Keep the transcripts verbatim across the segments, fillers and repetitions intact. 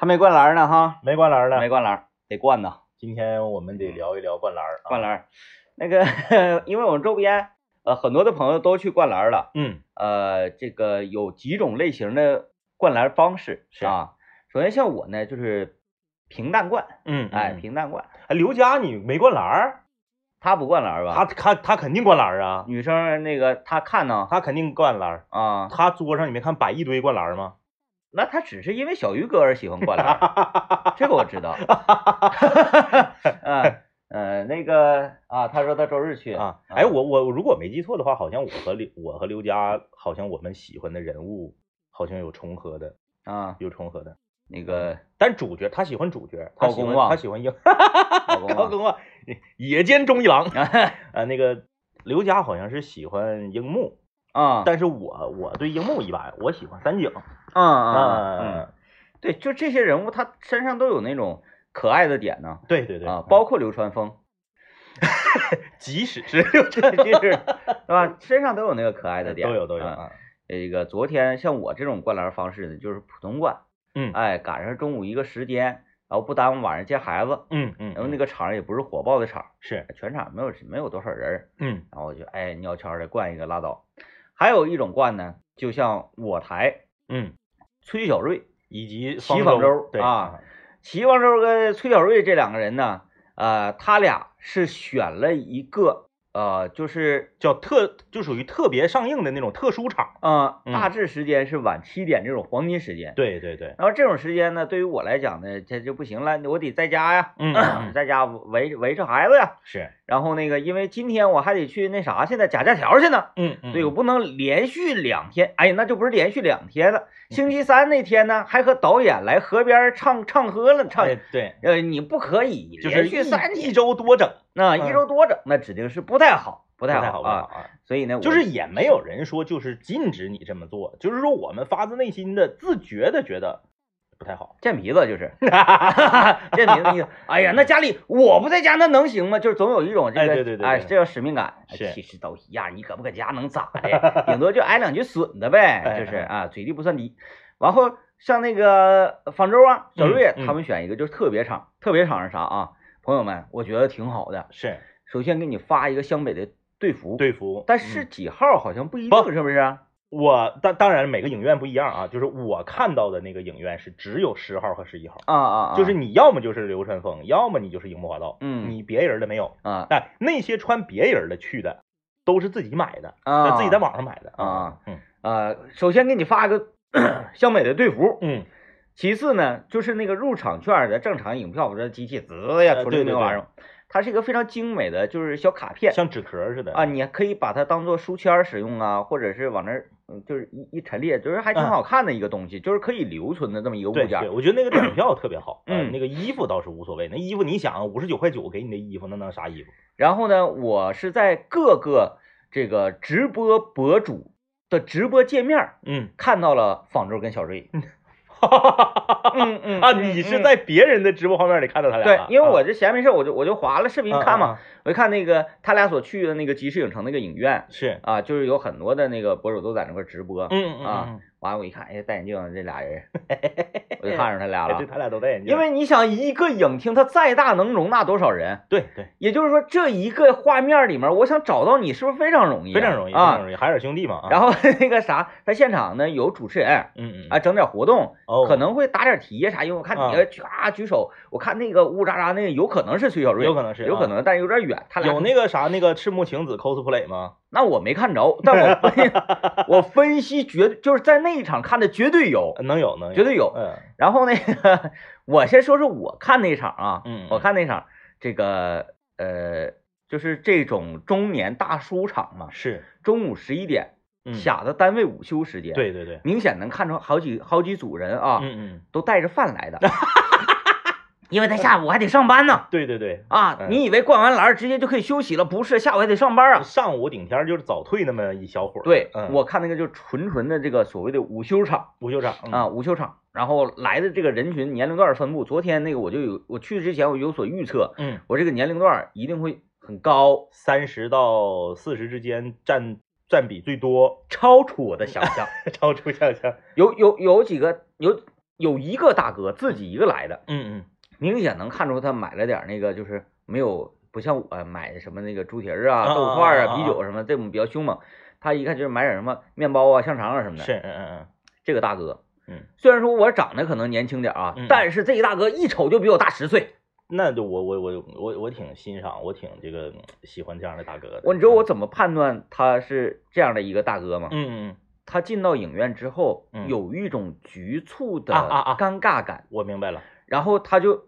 还没灌篮呢哈，没灌篮呢，没灌篮，得灌呢。今天我们得聊一聊灌篮、啊、灌篮，那个因为我们周边呃很多的朋友都去灌篮了，嗯，呃，这个有几种类型的灌篮方式啊。首先像我呢，就是平淡灌，嗯，哎，平淡灌。哎，刘佳你没灌篮？他不灌篮吧？他他他肯定灌篮啊！女生那个他看呢，他肯定灌篮啊！他桌上你没看摆一堆灌篮吗？那他只是因为小鱼哥而喜欢灌篮，这个我知道。嗯呃那个啊，他说他周日去啊。哎，我我如果没记错的话，好像我和刘我和刘佳好像我们喜欢的人物好像有重合的啊，有重合的。那个，但主角他喜欢主角，高公望，他喜欢英，高公望，野间忠一郎啊。那个刘佳好像是喜欢樱木啊，但是我我对樱木一般，我喜欢三井啊啊，对，就这些人物，他身上都有那种可爱的点呢。对对对啊，包括流川枫，即使是流川枫，是吧？身上都有那个可爱的点，都有都有啊。这个昨天像我这种灌篮方式呢，就是普通灌。嗯，哎，赶上中午一个时间，然后不耽误晚上接孩子。嗯嗯，然后那个场也不是火爆的场，是全场没有没有多少人。嗯，然后我就哎鸟悄的灌一个拉倒。还有一种灌呢，就像我台，嗯，崔小瑞以及齐方舟啊，齐方舟跟崔小瑞这两个人呢，呃，他俩是选了一个呃，就是叫特就属于特别上映的那种特殊场啊、呃，大致时间是晚七点这种黄金时间。嗯、对对对。然后这种时间呢，对于我来讲呢，这就不行了，我得在家呀，嗯嗯、在家围围着孩子呀。是。然后那个，因为今天我还得去那啥，现在假假条去呢。嗯嗯。所以我不能连续两天，哎呀，那就不是连续两天了。星期三那天呢，还和导演来河边唱唱歌了，唱、哎、对。呃，你不可以连续三一周多整。那一周多整，那指定是不太好，不太好啊。所以呢，就是也没有人说就是禁止你这么做，就是说我们发自内心的、自觉的觉得不太好。贱皮子就是，贱皮子意思。哎呀，那家里我不在家，那能行吗？就是总有一种这个，哎，对对对，哎，这叫使命感。其实都一样，你搁不搁家能咋的？顶多就挨两句损的呗，就是啊，嘴利不算低。然后像那个方舟啊、小瑞他们选一个就是特别场，特别场是啥啊？朋友们，我觉得挺好的。是，首先给你发一个湘北的队服，队服，但是几号好像不一定，是不是？我当当然每个影院不一样啊，就是我看到的那个影院是只有十号和十一号啊啊，就是你要么就是流川枫，要么你就是樱木花道，嗯，你别人的没有啊。但那些穿别人的去的都是自己买的啊，自己在网上买的啊，嗯啊，首先给你发一个湘北的队服，嗯。其次呢，就是那个入场券的正常影票，不是机器滋呀出来那玩意儿，它是一个非常精美的，就是小卡片，像纸壳似的啊，你可以把它当做书签使用啊，或者是往那儿，就是一一陈列，就是还挺好看的一个东西，嗯、就是可以留存的这么一个物件。对，对我觉得那个电影票特别好，嗯、呃，那个衣服倒是无所谓，那衣服你想五十九块九给你的衣服，那能啥衣服？然后呢，我是在各个这个直播博主的直播界面，嗯，看到了方舟跟小瑞。嗯哈，嗯嗯啊，你是在别人的直播画面里看到他俩？对，因为我这闲没事，我就我就划了视频看嘛，我就看那个他俩所去的那个集市影城那个影院是啊，就是有很多的那个博主都在那块直播，嗯啊，完了我一看，哎，戴眼镜这俩人，我就看上他俩了，他俩都戴眼镜，因为你想一个影厅它再大能容纳多少人？对对，也就是说这一个画面里面，我想找到你是不是非常容易？非常容易，非常容易，海尔兄弟嘛。然后那个啥，在现场呢有主持人，嗯嗯啊，整点活动。可能会打点题啥，因为我看你举啊举手，我看那个乌渣渣那个有可能是崔小瑞，有可能是，有可能，但是有点远。他有那个啥那个赤木晴子 cosplay 吗？那我没看着，但我我分析绝就是在那一场看的绝对有，能有能绝对有。然后那个我先说说我看那场啊，我看那场这个呃就是这种中年大叔场嘛，是中午十一点。下的单位午休时间，对对对，明显能看出好几好几组人啊，嗯嗯，都带着饭来的，因为他下午还得上班呢。对对对，啊，你以为灌完篮直接就可以休息了？不是，下午还得上班啊。上午顶天就是早退那么一小会儿。对，我看那个就纯纯的这个所谓的午休场，午休场啊，午休场。然后来的这个人群年龄段分布，昨天那个我就有，我去之前我有所预测，嗯，我这个年龄段一定会很高，三十到四十之间占。占比最多，超出我的想象，超出想象。有有有几个有有一个大哥自己一个来的，嗯嗯，明显能看出他买了点那个，就是没有不像我买什么那个猪蹄儿啊、豆块啊、啤酒什么这种比较凶猛，他一看就是买点什么面包啊、香肠啊什么的。是，嗯嗯嗯，这个大哥，嗯，虽然说我长得可能年轻点啊，但是这一大哥一瞅就比我大十岁。那就我我我我我挺欣赏，我挺这个喜欢这样的大哥的。我你知道我怎么判断他是这样的一个大哥吗？嗯嗯，他进到影院之后，嗯、有一种局促的尴尬感、啊啊啊。我明白了。然后他就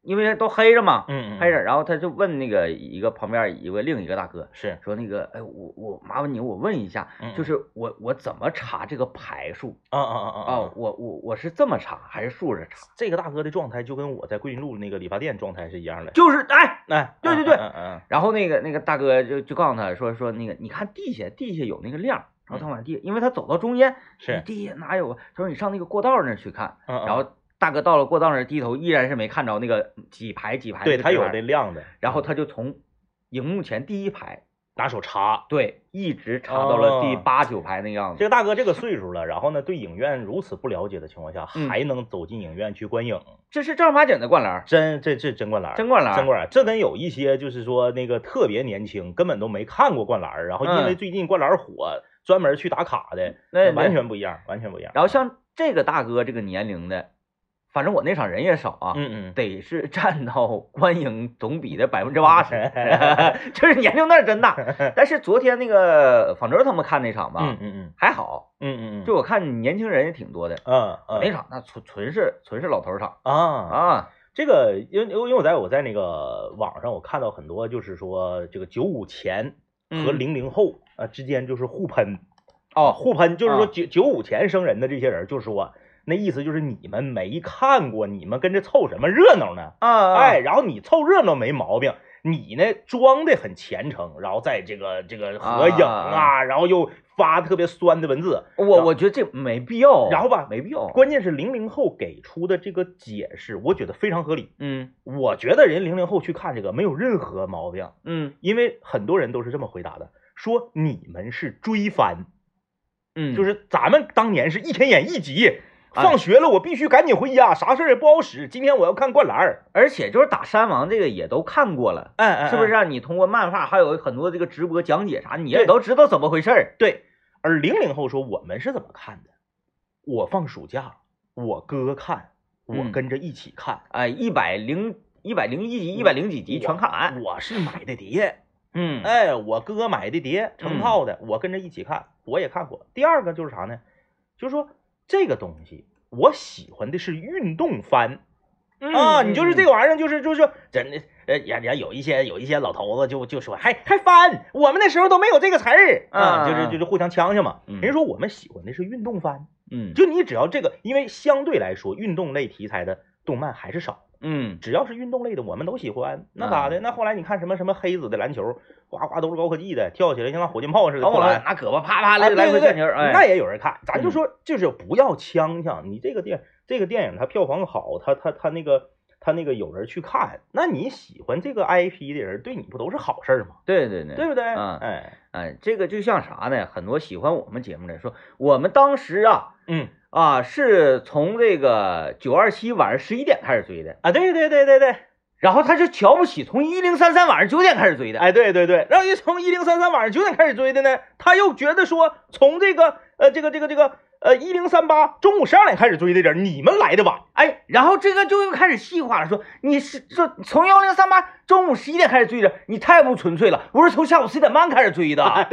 因为都黑着嘛，嗯, 嗯黑着，然后他就问那个一个旁边一位另一个大哥，是说那个哎我我麻烦你我问一下，嗯嗯就是我我怎么查这个排数？啊啊啊啊！哦，我我我是这么查还是竖着查？这个大哥的状态就跟我在桂林路那个理发店状态是一样的，就是哎哎，对对对，嗯嗯。然后那个那个大哥就就告诉他说说那个你看地下地下有那个亮。然后他往地，因为他走到中间，是地下哪有？他说你上那个过道那儿去看。嗯嗯然后大哥到了过道那儿，低头依然是没看着那个几排几排。对他有的亮的。然后他就从荧幕前第一排拿手查，对，一直查到了第八九排那个样子。哦、这个大哥这个岁数了，然后呢，对影院如此不了解的情况下，还能走进影院去观影，嗯、这是正儿八经的灌篮，真这这真灌篮，真灌篮，真灌篮。这跟有一些就是说那个特别年轻，根本都没看过灌篮，然后因为最近灌篮火。嗯专门去打卡的，那完全不一样，完全不一样。然后像这个大哥这个年龄的，反正我那场人也少啊，嗯嗯，得是占到观影总比的百分之八十，就是年龄段真大。但是昨天那个仿哲他们看那场吧，嗯嗯嗯，还好，嗯嗯嗯，就我看年轻人也挺多的，嗯嗯，那场那纯纯是纯是老头场啊啊。这个因为因为我在我在那个网上我看到很多就是说这个九五前。和零零后啊之间就是互喷，哦，互喷就是说九九五前生人的这些人就说，那意思就是你们没看过，你们跟着凑什么热闹呢？啊，哎，然后你凑热闹没毛病，你呢装的很虔诚，然后在这个这个合影啊，然后又发特别酸的文字，我我觉得这没必要，然后吧没必要，关键是零零后给出的这个解释，我觉得非常合理，嗯，我觉得人零零后去看这个没有任何毛病，嗯，因为很多人都是这么回答的，说你们是追番，嗯，就是咱们当年是一天演一集。放学了，我必须赶紧回家，啥事儿也不好使。今天我要看灌篮，而且就是打山王这个也都看过了，嗯嗯，是不是、啊？你通过漫画还有很多这个直播讲解啥，你也都知道怎么回事儿。对，而零零后说我们是怎么看的？我放暑假，我哥看，我跟着一起看，哎、嗯，一百零一百零一集、一百零几集全看完。我是买的碟，嗯，哎，我哥买的碟成套的，嗯、我跟着一起看，我也看过。第二个就是啥呢？就是说。这个东西我喜欢的是运动番、嗯、啊，你就是这个玩意儿，就是就是真的，呃，人家有一些有一些老头子就就说，还还翻，我们那时候都没有这个词儿啊，就是就是互相呛呛嘛。人家说我们喜欢的是运动番，嗯，就你只要这个，因为相对来说运动类题材的动漫还是少，嗯，只要是运动类的我们都喜欢，那咋的？那后来你看什么什么黑子的篮球，呱呱都是高科技的，跳起来像那火箭炮似的，后来拿胳膊啪啪来来回转球，那也有人看。咱就说，就是不要呛呛，你这个电这个电影它票房好，它它它那个它那个有人去看，那你喜欢这个 I P 的人，对你不都是好事吗？对对对，对不对？嗯，哎哎，这个就像啥呢？很多喜欢我们节目的说，我们当时啊，嗯。啊，是从这个九二七晚上十一点开始追的啊，对对对对对，然后他就瞧不起从一零三三晚上九点开始追的，哎，对对对，然后又从一零三三晚上九点开始追的呢，他又觉得说从这个呃这个这个这个呃一零三八中午十二点开始追的人，你们来的晚，哎，然后这个就又开始细化了，说你是说从幺零三八中午十一点开始追的，你太不纯粹了，我是从下午四点半开始追的。啊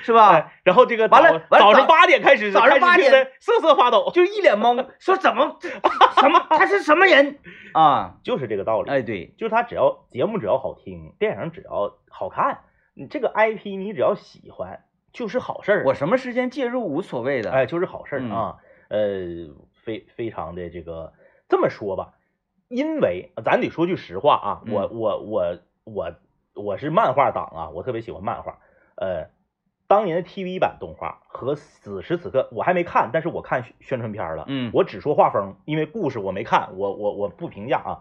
是吧、哎？然后这个完了，早上八点开始，早上八点瑟瑟发抖，就一脸懵，说怎么什么他是什么人啊？就是这个道理。哎，对，就是他只要节目只要好听，电影只要好看，你这个 I P 你只要喜欢就是好事儿。我什么时间介入无所谓的，哎，就是好事儿啊。嗯、呃，非非常的这个这么说吧，因为咱得说句实话啊，我我我我我是漫画党啊，我特别喜欢漫画，呃。当年的 T V 版动画和此时此刻我还没看，但是我看宣传片了。嗯，我只说画风，因为故事我没看，我我我不评价啊，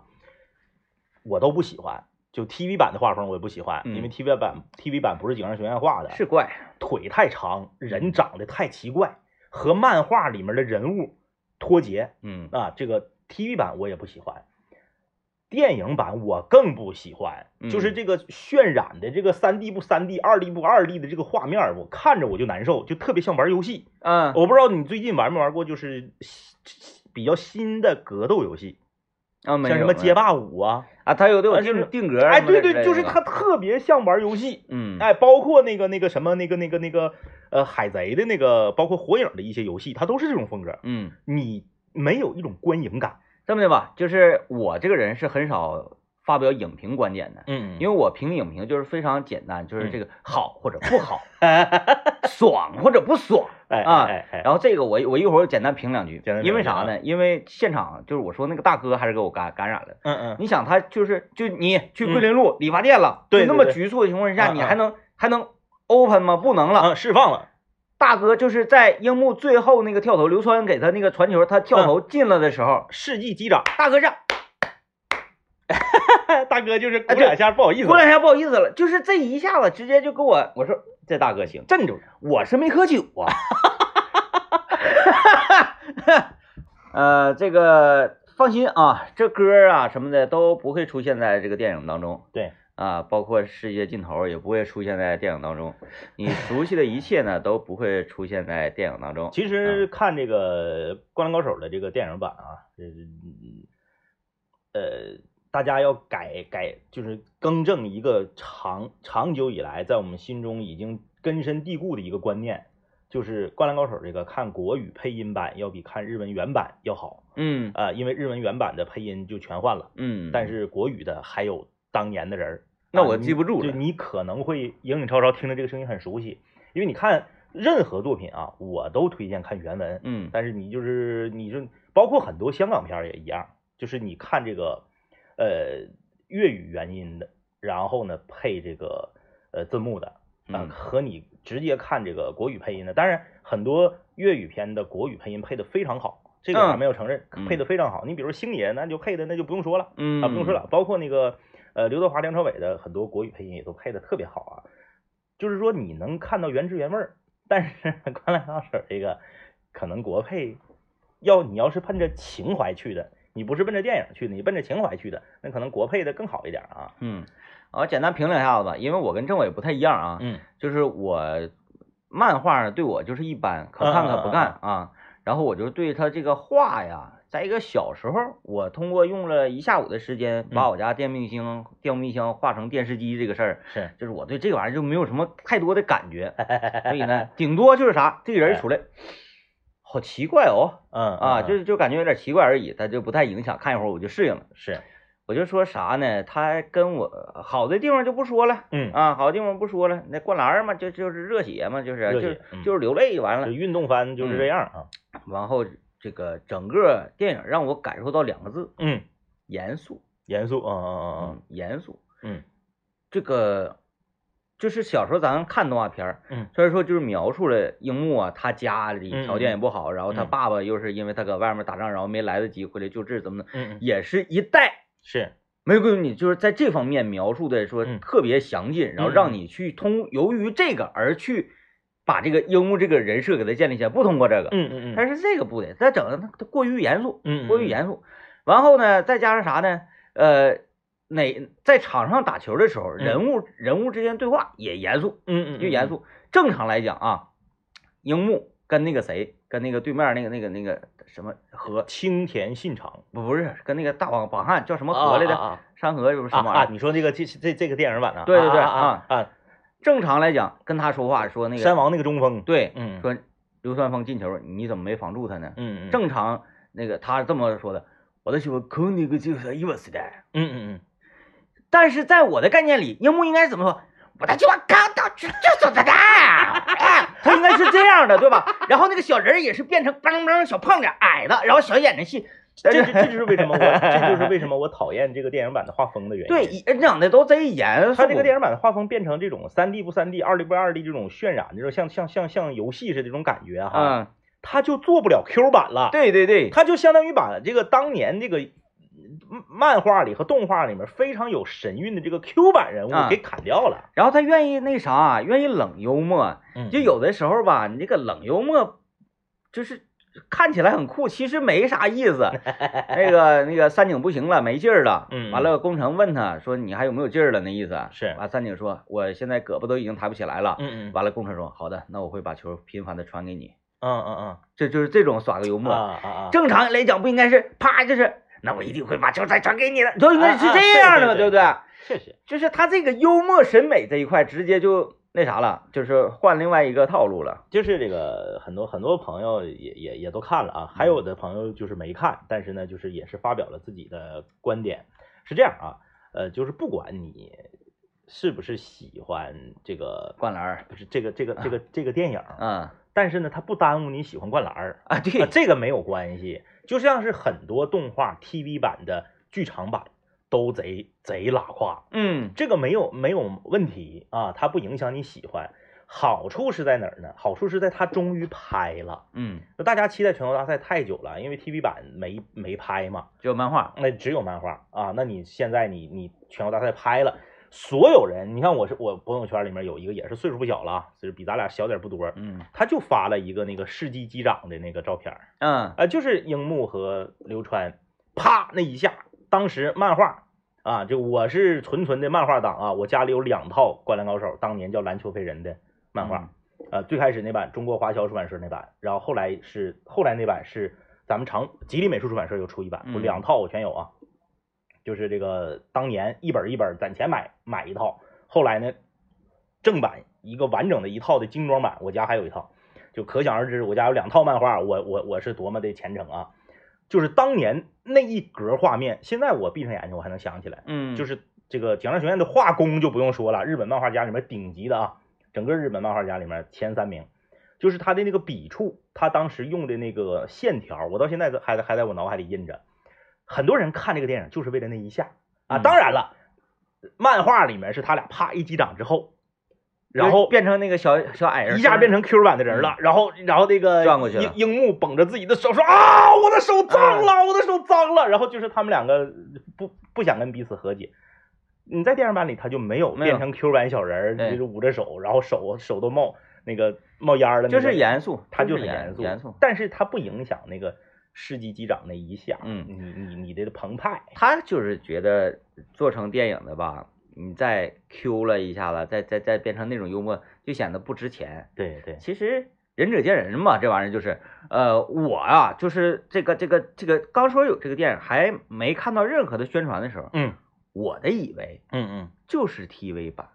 我都不喜欢。就 T V 版的画风我也不喜欢，嗯、因为 T V 版 T V 版不是井上雄彦画的，是怪，腿太长，人长得太奇怪，和漫画里面的人物脱节，嗯啊，这个 T V 版我也不喜欢，电影版我更不喜欢，就是这个渲染的这个三 D 不三 D， 二 D 不二 D 的这个画面，我看着我就难受，就特别像玩游戏。嗯，我不知道你最近玩没玩过，就是比较新的格斗游戏。啊，像什么街霸五啊啊，它有的就是定格，哎，对对，就是它特别像玩游戏，嗯，哎，包括那个那个什么那个那个那个呃海贼的那个，包括火影的一些游戏，它都是这种风格，嗯，你没有一种观影感，这么的吧？就是我这个人是很少发表影评观点的，嗯，因为我评影评就是非常简单，就是这个好或者不好，爽或者不爽，哎啊，然后这个我我一会儿简单评两句，因为啥呢？因为现场就是我说那个大哥还是给我感感染了，嗯嗯，你想他就是就你去桂林路理发店了，对，那么局促的情况下，你还能还能 open 吗？不能了，释放了。大哥就是在樱木最后那个跳投，流川给他那个传球，他跳投进了的时候，世纪击掌，大哥这样。大哥就是鼓两下不好意思，鼓两下不好意思了，就是这一下子直接就给我，我说这大哥行，镇住了，我是没喝酒啊。呃，这个放心啊，这歌啊什么的都不会出现在这个电影当中，对啊，包括世界尽头也不会出现在电影当中，你熟悉的一切呢都不会出现在电影当中。其实看这个《灌篮高手》的这个电影版啊，呃。大家要改改，就是更正一个长长久以来在我们心中已经根深蒂固的一个观念，就是《灌篮高手》这个看国语配音版要比看日文原版要好。嗯啊、呃，因为日文原版的配音就全换了。嗯，但是国语的还有当年的人，那我记不住了。啊、就你可能会影影绰绰听着这个声音很熟悉，因为你看任何作品啊，我都推荐看原文。嗯，但是你就是你就包括很多香港片也一样，就是你看这个。呃，粤语原音的，然后呢配这个呃字幕的，啊、呃，和你直接看这个国语配音的，当然很多粤语片的国语配音配的非常好，这个咱们要承认、嗯、配的非常好。你比如说星爷，那就配的那就不用说了，嗯啊不用说了，包括那个呃刘德华、梁朝伟的很多国语配音也都配的特别好啊。就是说你能看到原汁原味儿，但是灌篮高手这个可能国配要你要是奔着情怀去的。你不是奔着电影去的，你奔着情怀去的，那可能国配的更好一点啊。嗯，我简单评论一下子吧，因为我跟政委不太一样啊。嗯，就是我漫画对我就是一般，可看可不看啊。嗯嗯嗯、然后我就对他这个画呀，在一个小时候，我通过用了一下午的时间，把我家电冰箱、嗯、电冰箱画成电视机这个事儿，是，就是我对这玩意儿就没有什么太多的感觉，所以呢，顶多就是啥，这个人出来。好奇怪哦，嗯啊，嗯就就感觉有点奇怪而已，他就不太影响。看一会儿我就适应了。是，我就说啥呢？他跟我好的地方就不说了，嗯啊，好的地方不说了。那灌篮嘛，就就是热血嘛，就是就、嗯、就是流泪完了。运动番就是这样啊、嗯。然后这个整个电影让我感受到两个字，嗯，严肃，严肃，啊啊啊啊，严肃，嗯，这个。就是小时候咱看动画片儿，嗯，所以说就是描述了樱木啊，他家里条件也不好，嗯、然后他爸爸又是因为他搁外面打仗，然后没来得及回来救治，怎么的，嗯，也是一代是没有跟你就是在这方面描述的说特别详尽，嗯、然后让你去通由于这个而去把这个樱木这个人设给他建立起来，不通过这个，嗯嗯嗯，但是这个不得，他整的他过于严肃，嗯，过于严肃，然后呢再加上啥呢，呃。哪在场上打球的时候，人物人物之间对话也严肃，嗯嗯，就严肃。正常来讲啊，樱木跟那个谁，跟那个对面那个那个那个什么河，青田信长，不不是跟那个大王绑汉叫什么河来的，山河就是什么啊？你说那个这这这个电影版的，对对对啊啊！正常来讲跟他说话说那个山王那个中锋，对，嗯，说流川枫进球你怎么没防住他呢？嗯嗯，正常那个他这么说的，我的媳妇可那个就是一百时代，嗯嗯嗯。但是在我的概念里，樱木应该怎么说？我的鸡巴刚到就走的，他应该是这样的，对吧？然后那个小人也是变成邦邦小胖点矮的，然后小眼睛细，这这就是为什么我这就是为什么我讨厌这个电影版的画风的原因。对，讲的都贼严，他这个电影版的画风变成这种三 D 不三 D， 二 D 不二 D 这种渲染，就是像像像像游戏似的这种感觉哈，嗯、他就做不了 Q 版了。对对对，他就相当于把这个当年这个。漫画里和动画里面非常有神韵的这个 Q 版人物给砍掉了，嗯、然后他愿意那啥，愿意冷幽默，就有的时候吧，你这个冷幽默就是看起来很酷，其实没啥意思。那个那个三井不行了，没劲儿了。嗯，完了，宫城问他说：“你还有没有劲儿了？”那意思是。完，三井说：“我现在胳膊都已经抬不起来了。”嗯嗯。完了，宫城说：“好的，那我会把球频繁的传给你。”嗯嗯嗯，这就是这种耍个幽默。啊啊啊！正常来讲不应该是啪，就是那我一定会把球再传给你的，就应该是这样的嘛，对不对？确实，就是他这个幽默审美这一块，直接就。那啥了，就是换另外一个套路了。就是这个很多很多朋友也也也都看了啊，还有的朋友就是没看，但是呢，就是也是发表了自己的观点。是这样啊，呃，就是不管你是不是喜欢这个灌篮，不是这个这个这个这个电影，嗯，但是呢，它不耽误你喜欢灌篮啊，对，这个没有关系。就像是很多动画 T V 版的剧场版。都贼贼拉胯，嗯，这个没有没有问题啊，它不影响你喜欢。好处是在哪儿呢？好处是在它终于拍了，嗯，那大家期待全国大赛太久了，因为 T V 版没没拍嘛，只有漫画，那只有漫画啊。那你现在你你全国大赛拍了，所有人，你看我是我朋友圈里面有一个也是岁数不小了啊，就是比咱俩小点不多，嗯，他就发了一个那个世纪机长的那个照片，嗯，啊，就是樱木和流川，啪那一下。当时漫画啊，就我是纯纯的漫画党啊，我家里有两套《灌篮高手》，当年叫《篮球飞人》的漫画，呃，最开始那版中国华侨出版社那版，然后后来是后来那版是咱们长吉林美术出版社又出一版，我两套我全有啊，就是这个当年一本一本攒钱买买一套，后来呢正版一个完整的一套的精装版，我家还有一套，就可想而知我家有两套漫画，我我我是多么的虔诚啊。就是当年那一格画面，现在我闭上眼睛我还能想起来，嗯，就是这个井上雄彦的画工就不用说了，日本漫画家里面顶级的啊，整个日本漫画家里面前三名，就是他的那个笔触，他当时用的那个线条，我到现在还还在我脑海里印着。很多人看这个电影就是为了那一下啊，当然了，漫画里面是他俩啪一击掌之后。然后变成那个小小矮人，一下变成 Q 版的人了。然后，然后那个转过去了，樱木捧着自己的手说：“啊，我的手脏了，我的手脏了。”然后就是他们两个不不想跟彼此和解。你在电影版里他就没有变成 Q 版小人，就是捂着手，然后手手都冒那个冒烟了。就是严肃，他就是严肃，严肃。但是他不影响那个世纪机长那一下，嗯，你你你的澎湃。他就是觉得做成电影的吧。你再 Q 了一下了，再再再变成那种幽默，就显得不值钱。对对，其实仁者见仁嘛，这玩意儿就是，呃，我啊，就是这个这个这个，刚说有这个电影，还没看到任何的宣传的时候，嗯，我的以为，嗯嗯，就是 T V 版，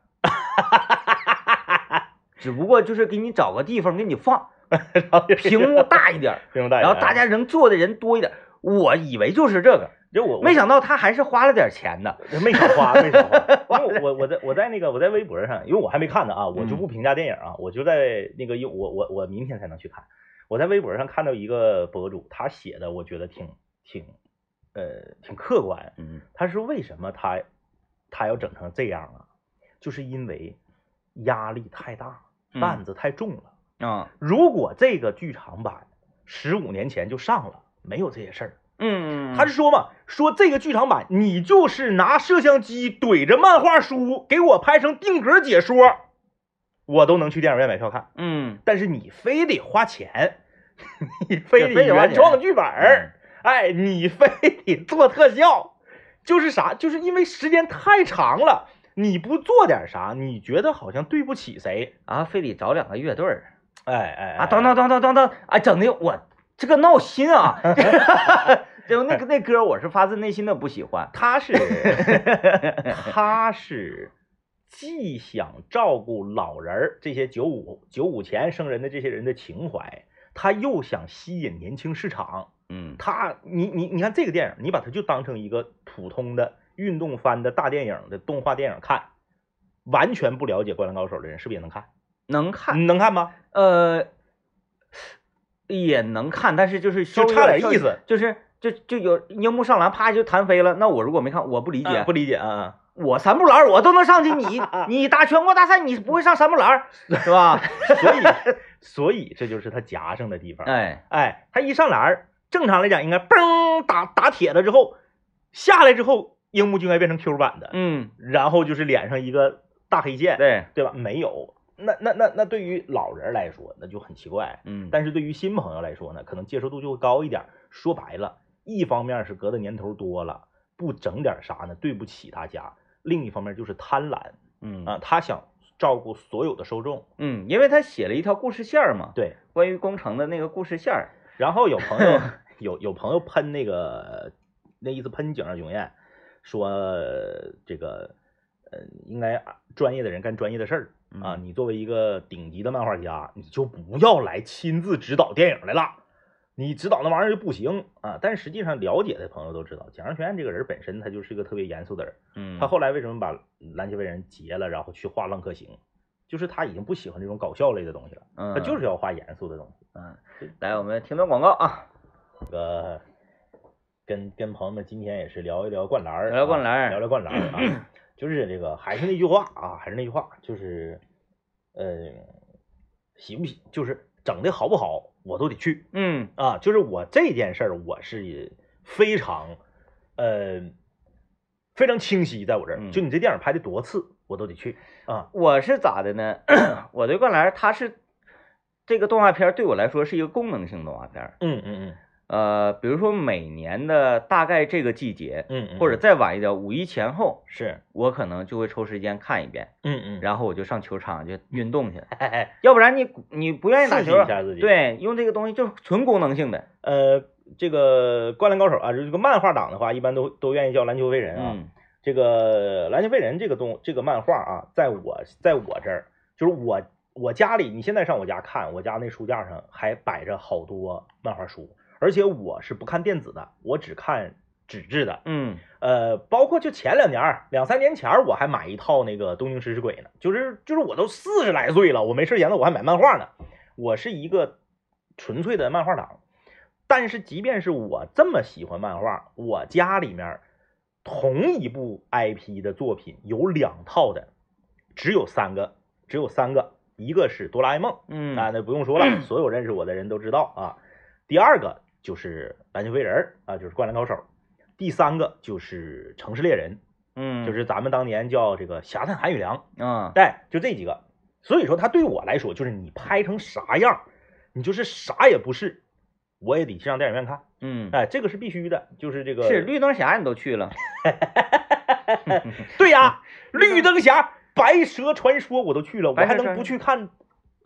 只不过就是给你找个地方给你放，屏幕大一点，屏幕大一点，然后大家能坐的人多一点，我以为就是这个。就我没想到他还是花了点钱呢，没少花，没少花。因为我我在我在那个我在微博上，因为我还没看呢啊，我就不评价电影啊，我就在那个我我我明天才能去看。我在微博上看到一个博主，他写的我觉得挺挺呃挺客观，嗯，他说为什么他他要整成这样啊？就是因为压力太大，担子太重了啊。如果这个剧场版十五年前就上了，没有这些事儿。嗯，他是说嘛，说这个剧场版，你就是拿摄像机怼着漫画书给我拍成定格解说，我都能去电影院买票看。嗯，但是你非得花钱，你非得原创剧本，嗯、哎，你非得做特效，就是啥，就是因为时间太长了，你不做点啥，你觉得好像对不起谁啊？非得找两个乐队儿，哎哎啊，当当当当当当，哎，整的我这个闹心啊！就那个那歌，我是发自内心的不喜欢。他是，他是既想照顾老人儿这些九五九五前生人的这些人的情怀，他又想吸引年轻市场。嗯，他你你你看这个电影，你把它就当成一个普通的运动番的大电影的动画电影看，完全不了解《灌篮高手》的人是不是也能看？能看，能看吗？呃，也能看，但是就是就差点意思，就是。就就有樱木上篮，啪就弹飞了。那我如果没看，我不理解，啊、不理解啊！我三步篮我都能上去，你你打全国大赛你不会上三步篮是吧？所以所以这就是他夹上的地方。哎哎，他一上篮，正常来讲应该嘣打打铁了之后，下来之后樱木就应该变成 Q 版的，嗯，然后就是脸上一个大黑线，对对吧？没有，那那那那对于老人来说，那就很奇怪，嗯。但是对于新朋友来说呢，可能接受度就会高一点。说白了，一方面是隔的年头多了，不整点啥呢，对不起大家；另一方面就是贪婪，嗯啊，他想照顾所有的受众，嗯，因为他写了一条故事线嘛，对，关于工程的那个故事线。然后有朋友有有朋友喷那个那意思喷井上雄彦，说这个呃应该专业的人干专业的事儿。啊，你作为一个顶级的漫画家，你就不要来亲自指导电影来了，你指导那玩意儿就不行啊！但实际上，了解的朋友都知道，井上雄彦这个人本身他就是一个特别严肃的人。嗯，他后来为什么把蓝旗飞人截了，然后去画《浪客行》，就是他已经不喜欢这种搞笑类的东西了，他就是要画严肃的东西。嗯，嗯，来，我们听段广告啊。这个跟跟朋友们今天也是聊一聊灌篮儿，聊聊灌篮儿，聊聊灌篮儿啊。就是这个，还是那句话啊，还是那句话，就是，呃，喜不喜，就是整的好不好，我都得去。嗯啊，就是我这件事儿，我是非常，呃，非常清晰，在我这儿，就你这电影拍的多次，我都得去啊。我是咋的呢？我对灌篮，它是这个动画片对我来说是一个功能性动画片。嗯嗯嗯。呃，比如说每年的大概这个季节，嗯，嗯或者再晚一点，五一前后，是我可能就会抽时间看一遍，嗯嗯，然后我就上球场就运动去，哎哎，要不然你你不愿意打球，一下自己对，用这个东西就是纯功能性的。呃，这个《灌篮高手》啊，这个漫画党的话，一般都都愿意叫《篮球飞人》啊，嗯、这个《篮球飞人》这个动这个漫画啊，在我在我这儿，就是我我家里，你现在上我家看，我家那书架上还摆着好多漫画书。而且我是不看电子的，我只看纸质的。嗯，呃，包括就前两年、两三年前，我还买一套那个《东京食尸鬼》呢。就是就是，我都四十来岁了，我没事闲了，我还买漫画呢。我是一个纯粹的漫画党，但是即便是我这么喜欢漫画，我家里面同一部 I P 的作品有两套的，只有三个，只有三个，一个是《哆啦A梦》，嗯啊，那不用说了，所有认识我的人都知道啊。第二个。就是篮球飞人啊，就是灌篮高手。第三个就是城市猎人，嗯，就是咱们当年叫这个侠探韩宇良，嗯，对，就这几个。所以说，他对我来说，就是你拍成啥样，你就是啥也不是，我也得上电影院看，嗯，哎，这个是必须的，就是这个是绿灯侠你都去了，对呀、啊，绿灯侠、白蛇传说我都去了，我还能不去看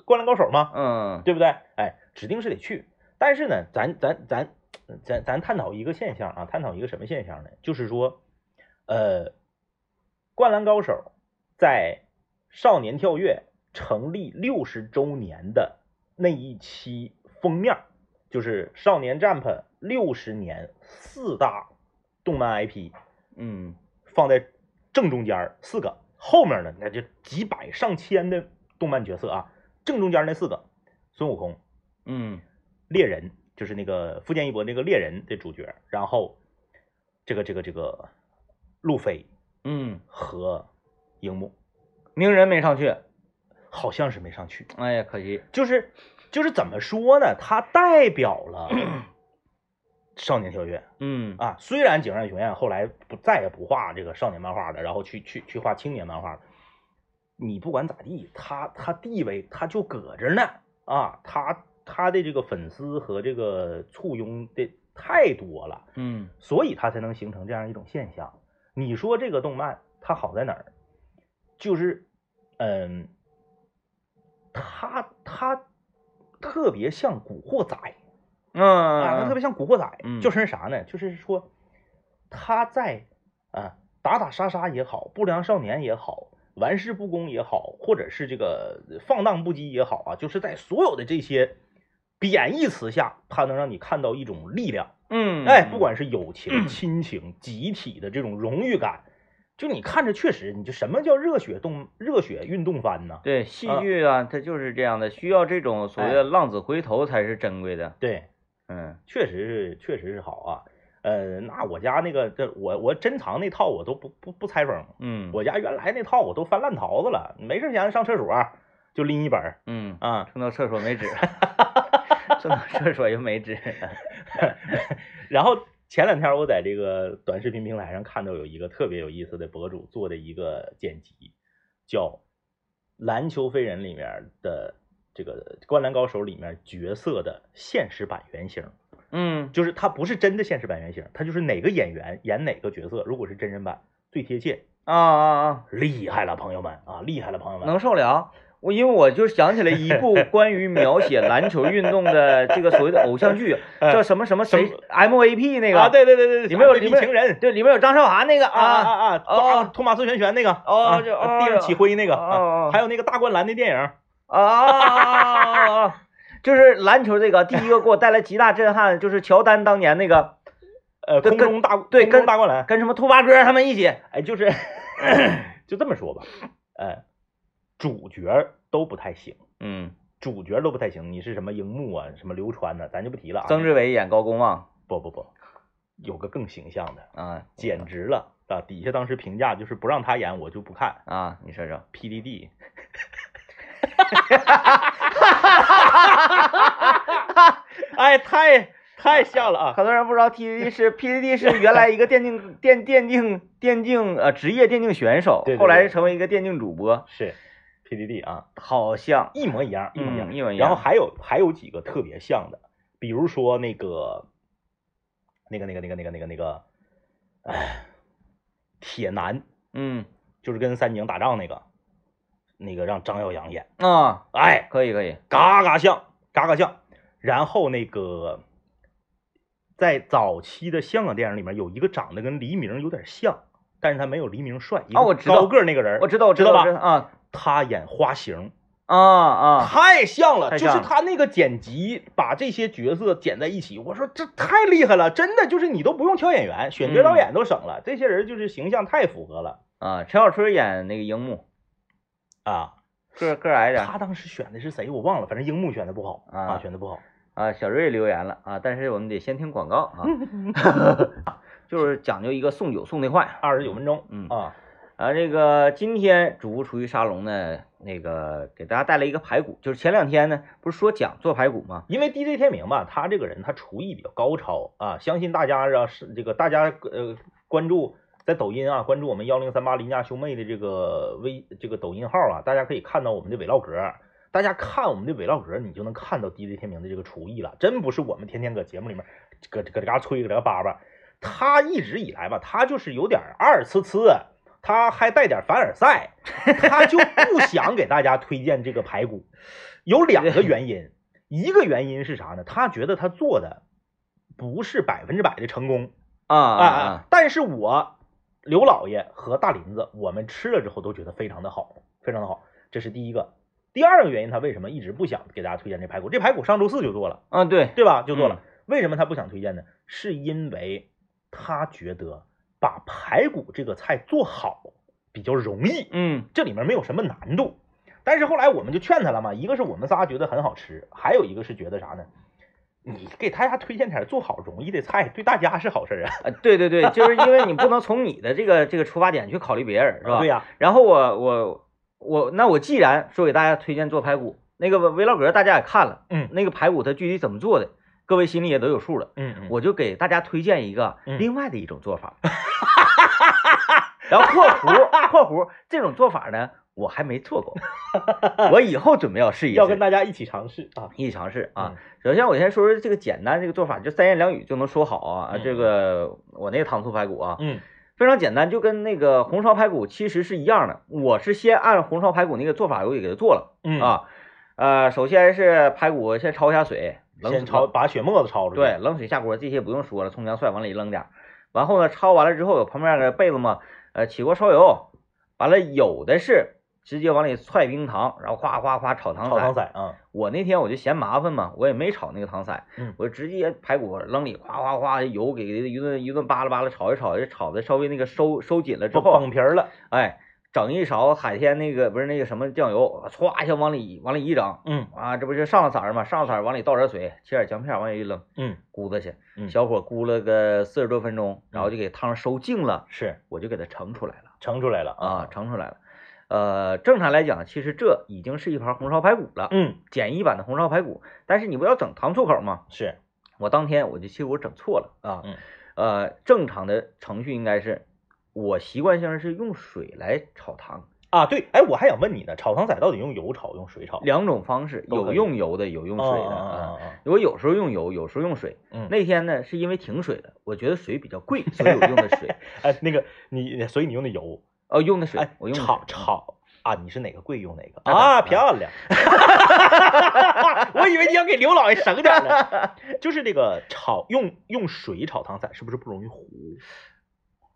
灌篮高手吗？嗯，对不对？哎，指定是得去。但是呢，咱咱咱咱咱探讨一个现象啊，探讨一个什么现象呢？就是说，呃，《灌篮高手》在少年跳跃成立六十周年的那一期封面，就是少年 Jump 六十年四大动漫 I P， 嗯，放在正中间四个，后面呢那就几百上千的动漫角色啊，正中间那四个，孙悟空，嗯。猎人就是那个富坚义博那个猎人的主角，然后这个这个这个路飞，嗯，和樱木，鸣人没上去，好像是没上去，哎呀，可惜，就是就是怎么说呢，他代表了少年跳跃，嗯啊，虽然井上雄彦后来不再也不画这个少年漫画了，然后去去去画青年漫画了，你不管咋地，他他地位他就搁着呢啊，他。他的这个粉丝和这个簇拥的太多了，嗯，所以他才能形成这样一种现象。你说这个动漫它好在哪儿？就是，嗯，它它特别像古惑仔，嗯啊，它特别像古惑仔，嗯、就是啥呢？就是说，他在啊打打杀杀也好，不良少年也好。玩世不恭也好，或者是这个放荡不羁也好啊，就是在所有的这些贬义词下，它能让你看到一种力量。嗯，哎，不管是友情、亲情、集体的这种荣誉感，就你看着确实，你就什么叫热血动热血运动番呢？对，戏剧啊，它就是这样的，需要这种所谓的浪子回头才是珍贵的。哎、对，嗯，确实是，确实是好啊。呃，那我家那个，这我我珍藏那套我都不不不拆封，嗯，我家原来那套我都翻烂桃子了，没事闲上厕所、啊、就拎一本，嗯啊，冲到厕所没纸，冲到厕所又没纸，然后前两天我在这个短视频平台上看到有一个特别有意思的博主做的一个剪辑，叫篮球飞人里面的这个灌篮高手里面角色的现实版原型。嗯，就是它不是真的现实版原型，它就是哪个演员演哪个角色，如果是真人版最贴切。啊啊啊！厉害了，朋友们啊，厉害了，朋友们，能受了。我因为我就想起来一部关于描写篮球运动的这个所谓的偶像剧，叫什么什么谁 M V P 那个啊，对对对对，里面有里面情人，对，里面有张韶涵那个啊啊啊，托马斯全旋那个哦，地上起灰那个，还有那个大灌篮的电影啊，就是篮球这个第一个给我带来极大震撼，就是乔丹当年那个呃空中大对跟大灌篮跟什么兔八哥他们一起，哎，就是就这么说吧，哎。主角都不太行，嗯，主角都不太行。你是什么荧幕啊，什么流川呢、啊，咱就不提了、啊。曾志伟演高公望，不不不，有个更形象的啊，简直了啊！底下当时评价就是不让他演，我就不看啊。你说说 ，P D D， 哎，太太像了啊！很多人不知道 P D D 是 P D D 是原来一个电竞电电竞电竞呃职业电竞选手，对对对，后来是成为一个电竞主播，是。P D D 啊，好像一模一样，一模一样，一模一样。然后还有还有几个特别像的，比如说那个，那个那个那个那个那个那个，哎，铁男，嗯，就是跟三井打仗那个，那个让张耀扬演啊，哎，可以可以，嘎嘎像，嘎嘎像。然后那个，在早期的香港电影里面有一个长得跟黎明有点像，但是他没有黎明帅，啊，我知道，高个那个人，我知道，我知道吧？啊。他演花形啊啊，太像了！就是他那个剪辑把这些角色剪在一起，我说这太厉害了，真的就是你都不用挑演员，选角导演都省了，这些人就是形象太符合了啊。陈小春演那个樱木啊，个个矮点。他当时选的是谁我忘了，反正樱木选的不好啊，选的不好啊。小瑞留言了啊，但是我们得先听广告啊，就是讲究一个送酒送得快，二十九分钟，嗯啊。啊，这个今天主妇厨艺沙龙呢，那个给大家带来一个排骨，就是前两天呢不是说讲做排骨吗？因为 D J 天明吧，他这个人他厨艺比较高超啊，相信大家啊是这个大家呃关注在抖音啊关注我们幺零三八邻家兄妹的这个微这个抖音号啊，大家可以看到我们的伪烙格，大家看我们的伪烙格，你就能看到 D J 天明的这个厨艺了，真不是我们天天搁节目里面搁搁这嘎吹搁这嘎叭叭，他一直以来吧，他就是有点二次次。他还带点凡尔赛，他就不想给大家推荐这个排骨，有两个原因，一个原因是啥呢？他觉得他做的不是百分之百的成功啊啊啊！但是我刘老爷和大林子，我们吃了之后都觉得非常的好，非常的好，这是第一个。第二个原因，他为什么一直不想给大家推荐这排骨？这排骨上周四就做了啊，对对吧？就做了。嗯、为什么他不想推荐呢？是因为他觉得。把排骨这个菜做好比较容易，嗯，这里面没有什么难度。但是后来我们就劝他了嘛，一个是我们仨觉得很好吃，还有一个是觉得啥呢？你给大家推荐点做好容易的菜，对大家是好事啊。啊，对对对，就是因为你不能从你的这个这个出发点去考虑别人，是吧？对呀、啊。然后我我我，那我既然说给大家推荐做排骨，那个微老哥大家也看了，嗯，那个排骨它具体怎么做的？各位心里也都有数了，嗯，我就给大家推荐一个另外的一种做法，嗯、然后括弧括弧这种做法呢，我还没做过，我以后准备要试一试，要跟大家一起尝试啊，一起尝试啊。嗯、首先我先说说这个简单这个做法，就三言两语就能说好啊。嗯、这个我那个糖醋排骨啊，嗯，非常简单，就跟那个红烧排骨其实是一样的。我是先按红烧排骨那个做法我也给它做了，嗯啊，呃，首先是排骨先焯一下水。先焯，把血沫子焯出去。对，冷水下锅，这些不用说了，葱姜蒜往里扔点。然后呢，焯完了之后，有旁边个被子嘛，呃，起锅烧油。完了，有的是直接往里踹冰糖，然后哗哗哗炒糖色。炒糖色啊！我那天我就嫌麻烦嘛，我也没炒那个糖色，嗯、我直接排骨扔里，哗哗哗油给一顿一顿扒拉扒拉炒一炒，就炒的稍微那个收收紧了之后，绷皮了。哎，整一勺海天那个不是那个什么酱油，歘一下往里往里一整，嗯啊，这不是上了色儿嘛，上了色儿往里倒点水，切点姜片往里一扔，嗯，咕子去，嗯、小火咕了个四十多分钟，然后就给汤收净了，是，我就给它盛出来了，盛出来了啊，盛出来了。呃，正常来讲，其实这已经是一盘红烧排骨了，嗯，简易版的红烧排骨，但是你不要整糖醋口嘛，是我当天我就其实我整错了啊，嗯、呃，正常的程序应该是。我习惯性是用水来炒糖啊，对，哎，我还想问你呢，炒糖仔到底用油炒用水炒？两种方式，有用油的，有用水的啊。我有时候用油，有时候用水。嗯，那天呢是因为停水了，我觉得水比较贵，所以我用的水。哎，那个你，所以你用的油？哦，用的水，我用炒炒。啊，你是哪个贵用哪个啊？漂亮！我以为你要给刘老爷省点呢。就是这个炒用用水炒糖色是不是不容易糊？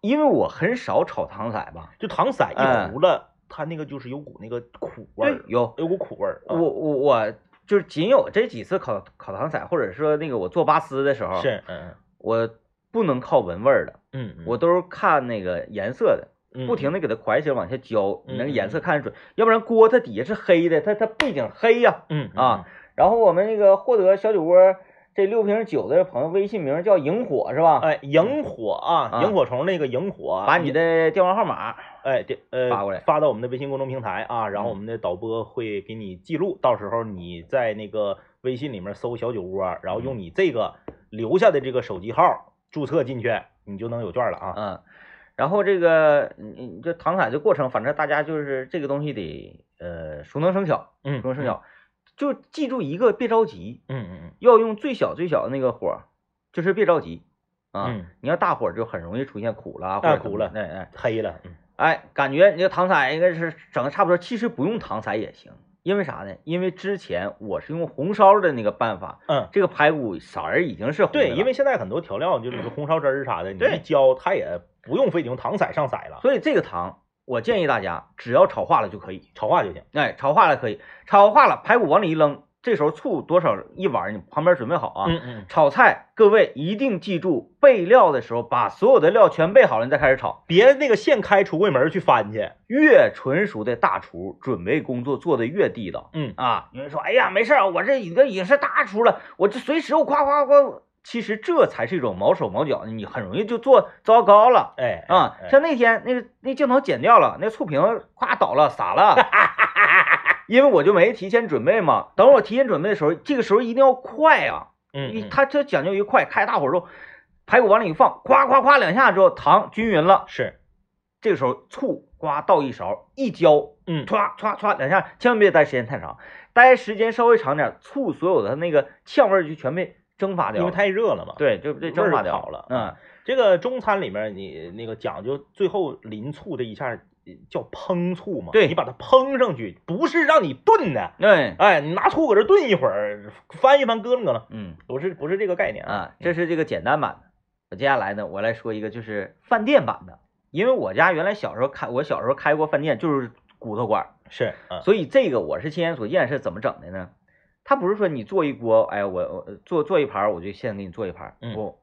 因为我很少炒糖色吧，就糖色一糊了，嗯、它那个就是有股那个苦味儿，有有股苦味儿。我我我就是仅有这几次烤烤糖色，或者说那个我做巴斯的时候，是嗯，我不能靠闻味儿的，嗯，我都是看那个颜色的。不停的给它快些往下浇，你那个颜色看得准，要不然锅它底下是黑的，它它背景黑呀、啊，嗯啊。然后我们那个获得小酒窝这六瓶酒的朋友微信名叫萤火是吧？哎，萤火啊，萤火虫那个萤火，把你的电话号码哎电呃发过来，发到我们的微信公众平台啊，然后我们的导播会给你记录，到时候你在那个微信里面搜小酒窝，然后用你这个留下的这个手机号注册进去，你就能有券了啊。嗯。然后这个，嗯，就糖色这过程，反正大家就是这个东西得，呃，熟能生巧，嗯，熟能生巧，就记住一个，别着急，嗯嗯嗯，要用最小最小的那个火，就是别着急，啊，嗯、你要大火就很容易出现苦了，太苦了，哎哎，黑了，嗯、哎，感觉你这糖色应该是整的差不多，其实不用糖色也行，因为啥呢？因为之前我是用红烧的那个办法，嗯，这个排骨色儿已经是红了，对，因为现在很多调料就是红烧汁儿啥的，你一浇它也。不用非得用糖色上色了，所以这个糖我建议大家只要炒化了就可以，炒化就行。哎，炒化了可以，炒化了排骨往里一扔，这时候醋多少一碗，你旁边准备好啊。嗯嗯。炒菜各位一定记住，备料的时候把所有的料全备好了，你再开始炒，别那个现开橱柜门去翻去。越纯熟的大厨准备工作做的越地道。嗯啊，有人说哎呀没事，我这已经已经是大厨了，我这随时我夸夸夸。其实这才是一种毛手毛脚，你很容易就做糟糕了。哎啊，哎像那天那个那镜头剪掉了，那醋瓶咵倒了，洒了，因为我就没提前准备嘛。等我提前准备的时候，这个时候一定要快啊。嗯, 嗯，它这讲究于快，开大火之后，排骨往里一放，咵咵咵两下之后，糖均匀了。是，这个时候醋呱倒一勺，一浇，嗯，唰唰唰两下，千万别待时间太长，待时间稍微长点，醋所有的那个呛味儿就全被。蒸发掉，因为太热了嘛。对，就这蒸发掉了。嗯，这个中餐里面你那个讲究最后淋醋的一下叫烹醋嘛。对，你把它烹上去，不是让你炖的。对，哎，你拿醋搁这炖一会儿，翻一翻，搁楞搁楞。嗯，不是不是这个概念啊，这是这个简单版的。我接下来呢，我来说一个就是饭店版的，因为我家原来小时候开，我小时候开过饭店，就是骨头馆。是，嗯、所以这个我是亲眼所见，是怎么整的呢？他不是说你做一锅，哎，我我做做一盘，我就现在给你做一盘，不，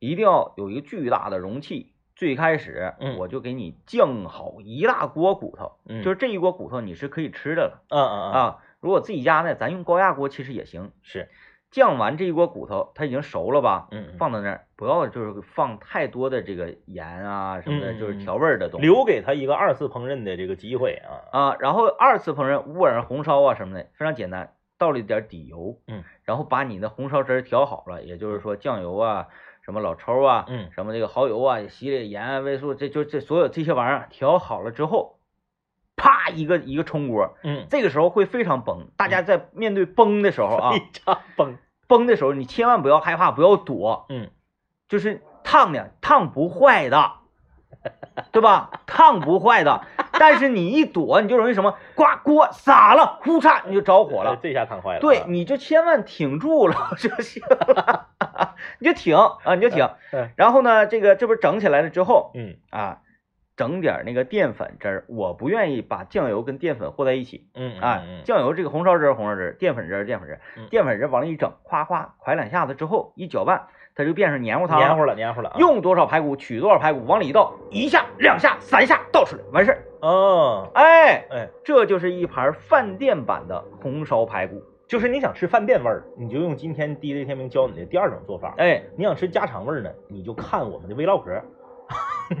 一定要有一个巨大的容器。最开始，我就给你酱好一大锅骨头，嗯、就是这一锅骨头你是可以吃的了，嗯嗯啊。如果自己家呢，咱用高压锅其实也行。是，酱完这一锅骨头，它已经熟了吧？嗯，放到那儿，不要就是放太多的这个盐啊什么的，嗯、就是调味的东西，留给他一个二次烹饪的这个机会啊啊。然后二次烹饪，无论红烧啊什么的，非常简单。倒了一点底油，嗯，然后把你的红烧汁调好了，也就是说酱油啊，什么老抽啊，嗯，什么这个蚝油啊，洗脸盐啊，味素，这就这所有这些玩意儿调好了之后，啪一个一个冲锅，嗯，这个时候会非常崩，大家在面对崩的时候啊，非常崩，崩的时候你千万不要害怕，不要躲，嗯，就是烫的，烫不坏的。对吧？烫不坏的，但是你一躲，你就容易什么，刮锅洒了，呼嚓你就着火了，这下烫坏了。对，你就千万挺住了就行了，你就挺啊，你就挺。然后呢，这个这不是整起来了之后，嗯啊，整点那个淀粉汁儿，我不愿意把酱油跟淀粉和在一起，嗯啊，酱油这个红烧汁儿，红烧汁儿，淀粉汁儿，淀粉汁儿，淀粉汁儿往里一整，夸夸快两下子之后一搅拌。它就变成黏糊汤，黏糊了，黏糊了。用多少排骨取多少排骨，往里一倒，一下、两下、三下倒出来，完事儿。哦，哎哎，这就是一盘饭店版的红烧排骨。就是你想吃饭店味儿，你就用今天 D J 天明教你的第二种做法。哎，你想吃家常味儿呢，你就看我们的微唠嗑。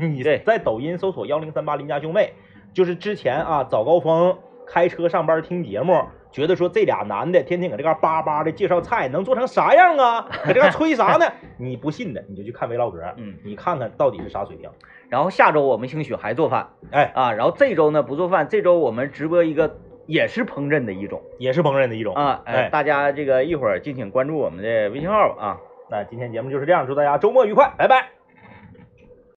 你在抖音搜索幺零三八林家兄妹，就是之前啊早高峰开车上班听节目。觉得说这俩男的天天搁这嘎巴巴的介绍菜能做成啥样啊，搁这嘎吹啥呢？你不信的你就去看微唠嗑，嗯，你看看到底是啥水平。然后下周我们兴许还做饭，哎啊，然后这周呢不做饭，这周我们直播一个也是烹饪的一种，也是烹饪的一种啊，哎，哎大家这个一会儿敬请关注我们的微信号啊。那今天节目就是这样，祝大家周末愉快，拜拜。